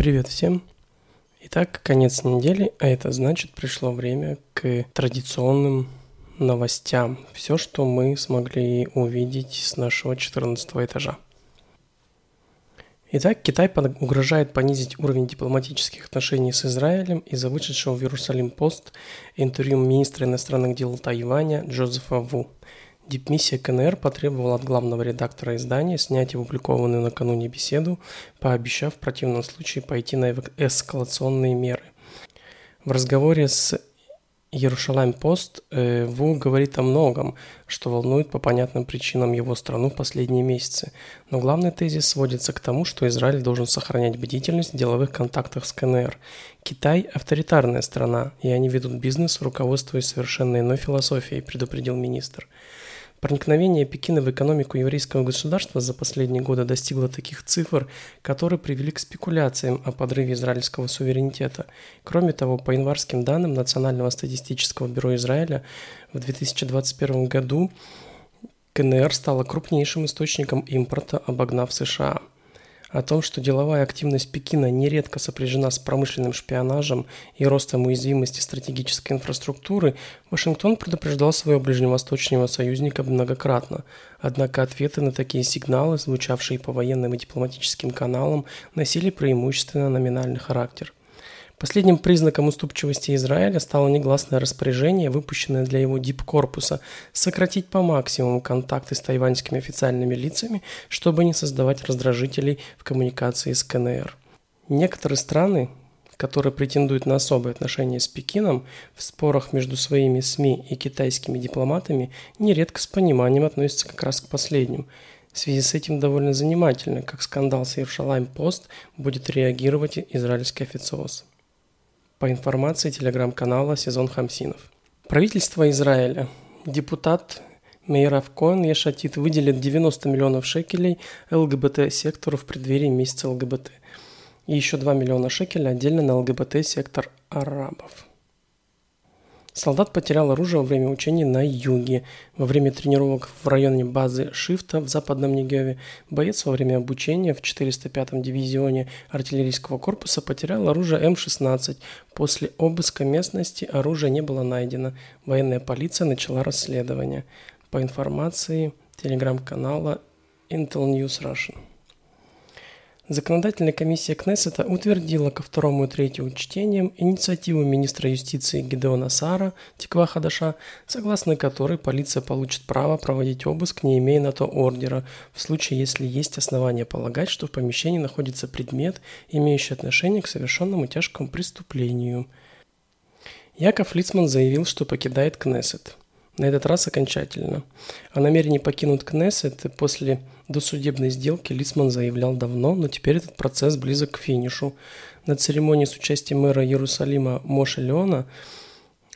Привет всем! Итак, конец недели, а это значит, пришло время к традиционным новостям. Все, что мы смогли увидеть с нашего 14 этажа. Итак, Китай угрожает понизить уровень дипломатических отношений с Израилем из-за вышедшего в Jerusalem Post интервью министра иностранных дел Тайваня Джозефа Ву. Дипмиссия КНР потребовала от главного редактора издания снять опубликованную накануне беседу, пообещав в противном случае пойти на эскалационные меры. В разговоре с Jerusalem Post Ву говорит о многом, что волнует по понятным причинам его страну в последние месяцы. Но главный тезис сводится к тому, что Израиль должен сохранять бдительность в деловых контактах с КНР. Китай – авторитарная страна, и они ведут бизнес, руководствуясь совершенно иной философией, предупредил министр. Проникновение Пекина в экономику еврейского государства за последние годы достигло таких цифр, которые привели к спекуляциям о подрыве израильского суверенитета. Кроме того, по январским данным Национального статистического бюро Израиля, в 2021 году КНР стала крупнейшим источником импорта, обогнав США. О том, что деловая активность Пекина нередко сопряжена с промышленным шпионажем и ростом уязвимости стратегической инфраструктуры, Вашингтон предупреждал своего ближневосточного союзника многократно. Однако ответы на такие сигналы, звучавшие по военным и дипломатическим каналам, носили преимущественно номинальный характер. Последним признаком уступчивости Израиля стало негласное распоряжение, выпущенное для его дипкорпуса, сократить по максимуму контакты с тайваньскими официальными лицами, чтобы не создавать раздражителей в коммуникации с КНР. Некоторые страны, которые претендуют на особые отношения с Пекином, в спорах между своими СМИ и китайскими дипломатами нередко с пониманием относятся как раз к последним. В связи с этим довольно занимательно, как скандал с Jerusalem Post будет реагировать израильский официоз. По информации телеграм-канала «Сезон Хамсинов». Правительство Израиля. Депутат Мейраф Коэн Ешатид выделит 90 миллионов шекелей ЛГБТ-сектору в преддверии месяца ЛГБТ. И еще 2 миллиона шекелей отдельно на ЛГБТ-сектор арабов. Солдат потерял оружие во время учений на юге. Во время тренировок в районе базы Шифта в западном Негеве боец во время обучения в 405-м дивизионе артиллерийского корпуса потерял оружие М-16. После обыска местности оружие не было найдено. Военная полиция начала расследование. По информации телеграм-канала Intel News Russian. Законодательная комиссия Кнессета утвердила ко второму и третьему чтениям инициативу министра юстиции Гидеона Саара Тиква Хадаша, согласно которой полиция получит право проводить обыск, не имея на то ордера, в случае, если есть основания полагать, что в помещении находится предмет, имеющий отношение к совершенному тяжкому преступлению. Яков Лицман заявил, что покидает Кнессет. На этот раз окончательно. О намерении покинуть Кнессет после досудебной сделки Лицман заявлял давно, но теперь этот процесс близок к финишу. На церемонии с участием мэра Иерусалима Моше Леона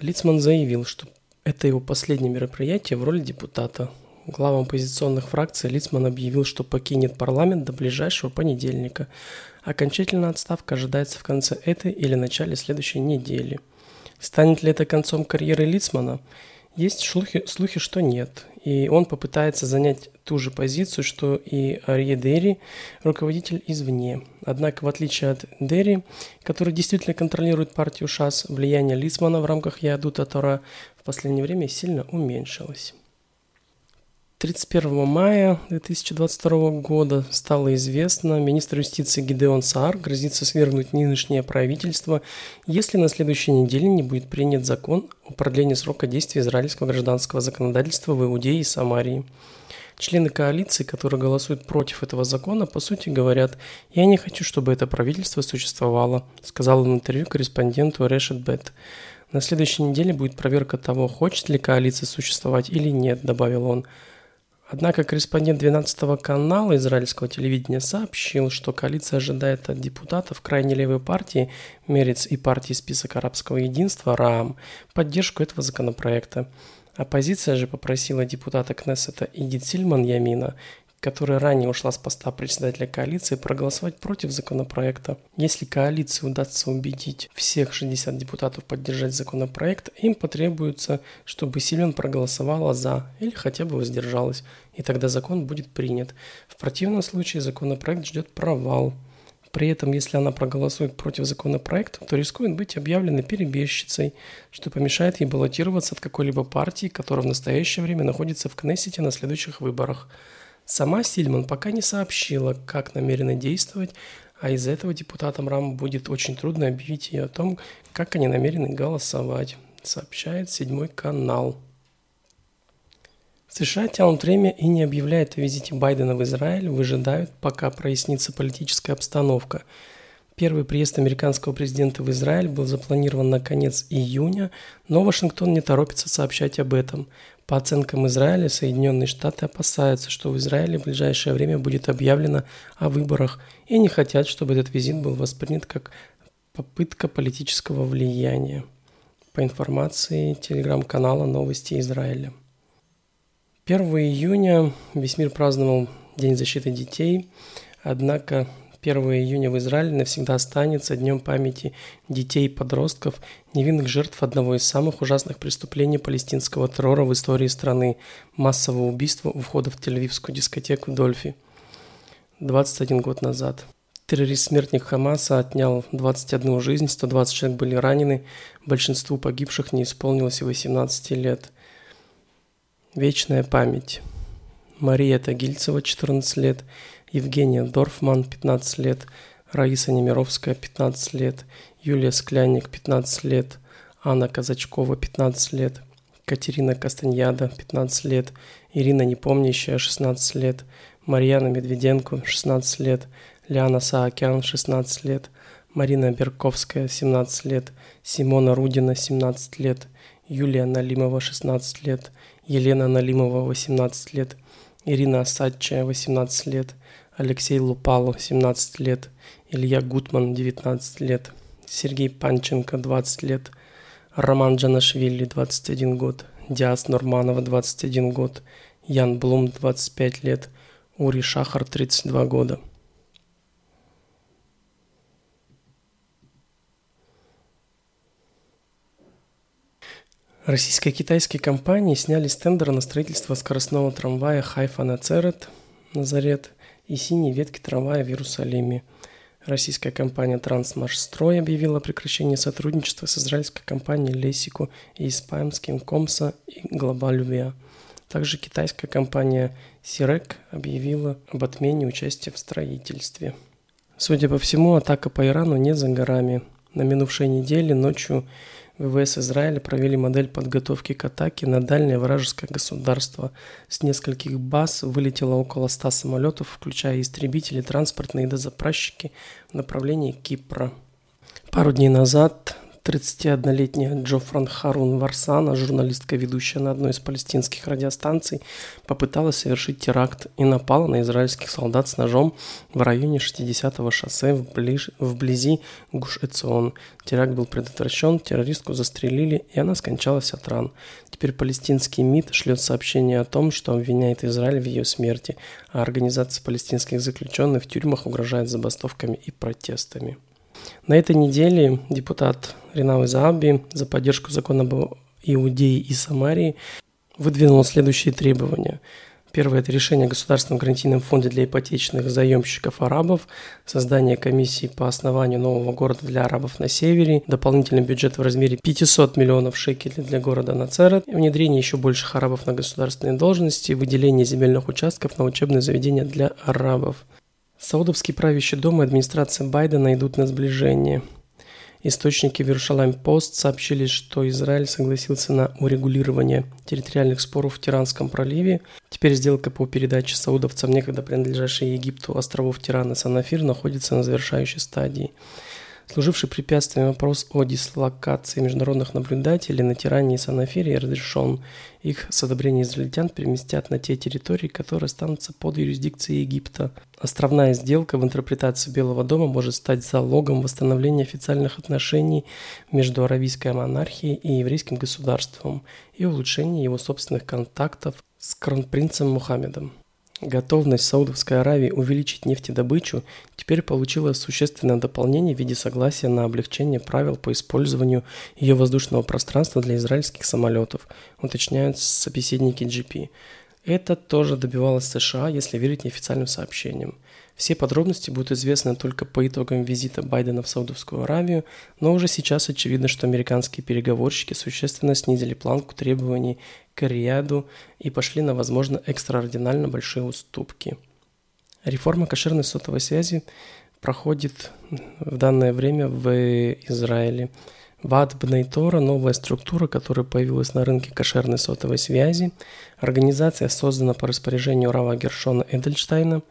Лицман заявил, что это его последнее мероприятие в роли депутата. Главам оппозиционных фракций Лицман объявил, что покинет парламент до ближайшего понедельника. Окончательная отставка ожидается в конце этой или начале следующей недели. Станет ли это концом карьеры Лицмана? Есть слухи, что нет, и он попытается занять ту же позицию, что и Арье Дери, руководитель извне. Однако, в отличие от Дери, который действительно контролирует партию ШАС, влияние Лицмана в рамках Яду Татара в последнее время сильно уменьшилось. 31 мая 2022 года стало известно, министр юстиции Гидеон Саар грозится свергнуть нынешнее правительство, если на следующей неделе не будет принят закон о продлении срока действия израильского гражданского законодательства в Иудее и Самарии. Члены коалиции, которые голосуют против этого закона, по сути говорят: «Я не хочу, чтобы это правительство существовало», сказал в интервью корреспонденту Решет Бет. «На следующей неделе будет проверка того, хочет ли коалиция существовать или нет», добавил он. Однако корреспондент 12-го канала израильского телевидения сообщил, что коалиция ожидает от депутатов крайне левой партии Мерец и партии список арабского единства РААМ поддержку этого законопроекта. Оппозиция же попросила депутата Кнессета Идит Сильман Ямина, которая ранее ушла с поста председателя коалиции, проголосовать против законопроекта. Если коалиции удастся убедить всех 60 депутатов поддержать законопроект, им потребуется, чтобы Семен проголосовала «за» или хотя бы воздержалась, и тогда закон будет принят. В противном случае законопроект ждет провал. При этом, если она проголосует против законопроекта, то рискует быть объявлена перебежчицей, что помешает ей баллотироваться от какой-либо партии, которая в настоящее время находится в Кнессете на следующих выборах. Сама Сильман пока не сообщила, как намерена действовать, а из-за этого депутатам РААМ будет очень трудно объявить ей о том, как они намерены голосовать, сообщает «Седьмой канал». США тянут время и не объявляют о визите Байдена в Израиль, выжидают, пока прояснится политическая обстановка. Первый приезд американского президента в Израиль был запланирован на конец июня, но Вашингтон не торопится сообщать об этом. По оценкам Израиля, Соединенные Штаты опасаются, что в Израиле в ближайшее время будет объявлено о выборах, и не хотят, чтобы этот визит был воспринят как попытка политического влияния. По информации телеграм-канала «Новости Израиля». 1 июня весь мир праздновал День защиты детей, однако 1 июня в Израиле навсегда останется днем памяти детей и подростков, невинных жертв одного из самых ужасных преступлений палестинского террора в истории страны – массового убийства у входа в тель-авивскую дискотеку «Дольфи» 21 год назад. Террорист-смертник Хамаса отнял 21 жизнь, 120 человек были ранены, большинству погибших не исполнилось и 18 лет. Вечная память. Мария Тагильцева, 14 лет, Евгения Дорфман, 15 лет, Раиса Немировская, 15 лет, Юлия Скляник, 15 лет, Анна Казачкова, 15 лет, Катерина Кастаньяда, 15 лет, Ирина Непомнящая, 16 лет, Марьяна Медведенко, 16 лет, Лиана Саакян, 16 лет, Марина Берковская, 17 лет, Симона Рудина, 17 лет, Юлия Налимова, 16 лет, Елена Налимова, 18 лет, Ирина Осадчая, 18 лет, Алексей Лупало, 17 лет, Илья Гутман, 19 лет, Сергей Панченко, 20 лет, Роман Джанашвили, 21 год, Диас Нурманова, 21 год, Ян Блум, 25 лет, Ури Шахар, 32 года. Российско-китайские компании сняли с тендера на строительство скоростного трамвая Хайфа-Нацарет и синей ветки трамвая в Иерусалиме. Российская компания «Трансмашстрой» объявила о прекращении сотрудничества с израильской компанией «Лесико» и испанским «Комса» и «Глобалвия». Также китайская компания «Сирак» объявила об отмене участия в строительстве. Судя по всему, атака по Ирану не за горами. На минувшей неделе ночью ВВС Израиля провели модель подготовки к атаке на дальнее вражеское государство. С нескольких баз вылетело около 100 самолетов, включая истребители, транспортные и дозаправщики в направлении Кипра. Пару дней назад 31-летняя Джо Фран Харун Варсана, журналистка, ведущая на одной из палестинских радиостанций, попыталась совершить теракт и напала на израильских солдат с ножом в районе 60-го шоссе вблизи Гуш-Эцион. Теракт был предотвращен, террористку застрелили, и она скончалась от ран. Теперь палестинский МИД шлет сообщение о том, что обвиняет Израиль в ее смерти, а организация палестинских заключенных в тюрьмах угрожает забастовками и протестами. На этой неделе депутат Ринау Зааби за поддержку закона об Иудее и Самарии выдвинул следующие требования. Первое – это решение о Государственном гарантийном фонде для ипотечных заемщиков арабов, создание комиссии по основанию нового города для арабов на севере, дополнительный бюджет в размере 500 миллионов шекелей для города Нацарет, внедрение еще больших арабов на государственные должности, выделение земельных участков на учебные заведения для арабов. Саудовский правящий дом и администрация Байдена идут на сближение. Источники в Jerusalem Post сообщили, что Израиль согласился на урегулирование территориальных споров в Тиранском проливе. Теперь сделка по передаче саудовцам, некогда принадлежавшей Египту островов Тиран и Санафир, находится на завершающей стадии. Служивший препятствием вопрос о дислокации международных наблюдателей на Тиране и Санафире разрешен. Их с одобрения израильтян переместят на те территории, которые останутся под юрисдикцией Египта. Островная сделка в интерпретации Белого дома может стать залогом восстановления официальных отношений между аравийской монархией и еврейским государством и улучшения его собственных контактов с кронпринцем Мухаммедом. Готовность Саудовской Аравии увеличить нефтедобычу теперь получила существенное дополнение в виде согласия на облегчение правил по использованию ее воздушного пространства для израильских самолетов, уточняют собеседники GP. Это тоже добивалось США, если верить неофициальным сообщениям. Все подробности будут известны только по итогам визита Байдена в Саудовскую Аравию, но уже сейчас очевидно, что американские переговорщики существенно снизили планку требований к Рияду и пошли на, возможно, экстраординарно большие уступки. Реформа кошерной сотовой связи проходит в данное время в Израиле. ВАД Бнейтора – новая структура, которая появилась на рынке кошерной сотовой связи. Организация создана по распоряжению Рава Гершона Эдельштейна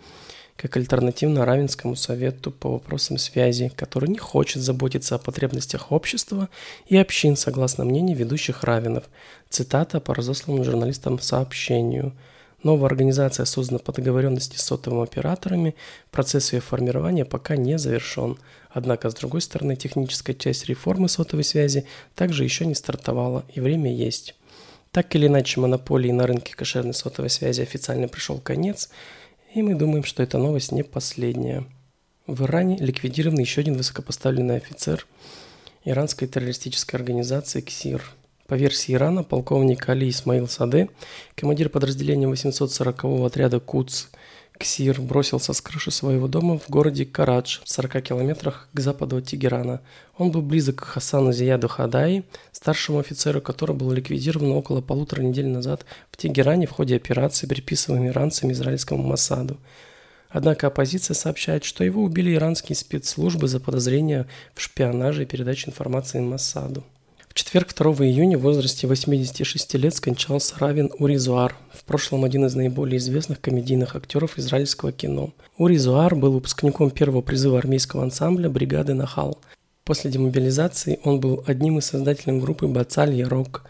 как альтернативно Равенскому совету по вопросам связи, который не хочет заботиться о потребностях общества и общин, согласно мнению ведущих равенов. Цитата по разосланному журналистам сообщению. Новая организация создана по договоренности с сотовыми операторами, процесс ее формирования пока не завершен. Однако, с другой стороны, техническая часть реформы сотовой связи также еще не стартовала, и время есть. Так или иначе, монополии на рынке кошерной сотовой связи официально пришел конец, и мы думаем, что эта новость не последняя. В Иране ликвидирован еще один высокопоставленный офицер иранской террористической организации «Ксир». По версии Ирана, полковник Али Исмаил Саде, командир подразделения 840-го отряда «Кудс» Ксир, бросился с крыши своего дома в городе Карадж, в 40 километрах к западу от Тегерана. Он был близок к Хасану Зияду Хадаи, старшему офицеру, который был ликвидирован около 1,5 недели назад в Тегеране в ходе операции, приписываемой иранцами израильскому МОСАДу. Однако оппозиция сообщает, что его убили иранские спецслужбы за подозрение в шпионаже и передаче информации МОСАДу. В четверг 2 июня в возрасте 86 лет скончался равин Ури Зоар, в прошлом один из наиболее известных комедийных актеров израильского кино. Ури Зоар был выпускником первого призыва армейского ансамбля бригады «Нахал». После демобилизации он был одним из создателей группы «Бацаль Ярок».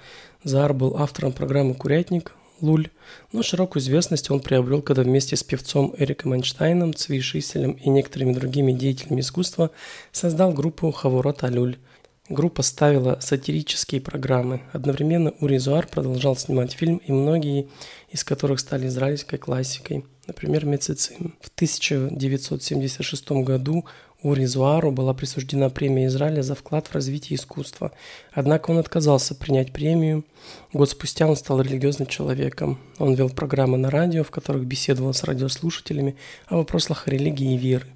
Зоар был автором программы «Курятник», «Луль», но широкую известность он приобрел, когда вместе с певцом Эриком Эйнштейном, Цви Шиселем и некоторыми другими деятелями искусства создал группу «Хавурот Алюль». Группа ставила сатирические программы. Одновременно Ури Зоар продолжал снимать фильм, и многие из которых стали израильской классикой, например, «Мецицим». В 1976 году Ури Зоару была присуждена премия Израиля за вклад в развитие искусства. Однако он отказался принять премию. Год спустя он стал религиозным человеком. Он вел программы на радио, в которых беседовал с радиослушателями о вопросах религии и веры.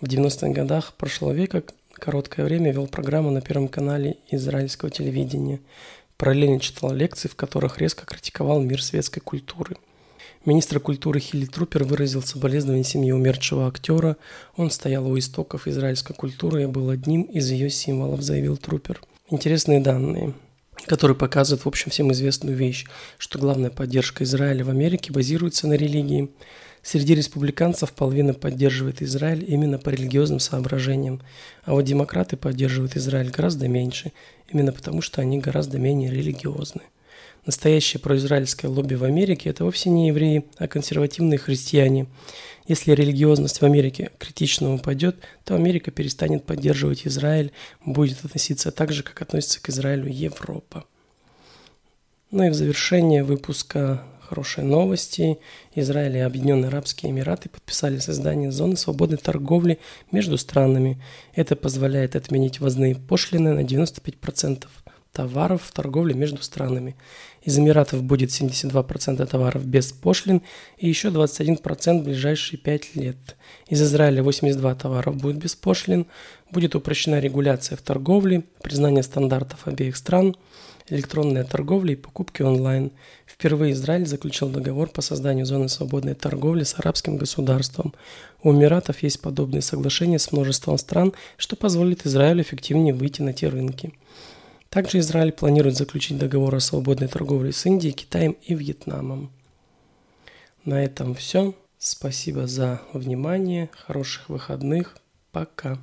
В 90-х годах прошлого века короткое время вел программу на Первом канале израильского телевидения. Параллельно читал лекции, в которых резко критиковал мир светской культуры. Министр культуры Хилли Трупер выразил соболезнования семье умершего актера. Он стоял у истоков израильской культуры и был одним из ее символов, заявил Трупер. Интересные данные, которые показывают, в общем, всем известную вещь, что главная поддержка Израиля в Америке базируется на религии. Среди республиканцев половина поддерживает Израиль именно по религиозным соображениям, а вот демократы поддерживают Израиль гораздо меньше, именно потому что они гораздо менее религиозны. Настоящее произраильское лобби в Америке – это вовсе не евреи, а консервативные христиане. Если религиозность в Америке критично упадет, то Америка перестанет поддерживать Израиль, будет относиться так же, как относится к Израилю Европа. Ну и в завершение выпуска хорошие новости. Израиль и Объединенные Арабские Эмираты подписали создание зоны свободной торговли между странами. Это позволяет отменить ввозные пошлины на 95% товаров в торговле между странами. Из Эмиратов будет 72% товаров без пошлин и еще 21% в ближайшие 5 лет. Из Израиля 82 товаров будет без пошлин. Будет упрощена регуляция в торговле, признание стандартов обеих стран, электронная торговля и покупки онлайн. Впервые Израиль заключил договор по созданию зоны свободной торговли с арабским государством. У Эмиратов есть подобные соглашения с множеством стран, что позволит Израилю эффективнее выйти на те рынки. Также Израиль планирует заключить договор о свободной торговле с Индией, Китаем и Вьетнамом. На этом все. Спасибо за внимание. Хороших выходных. Пока.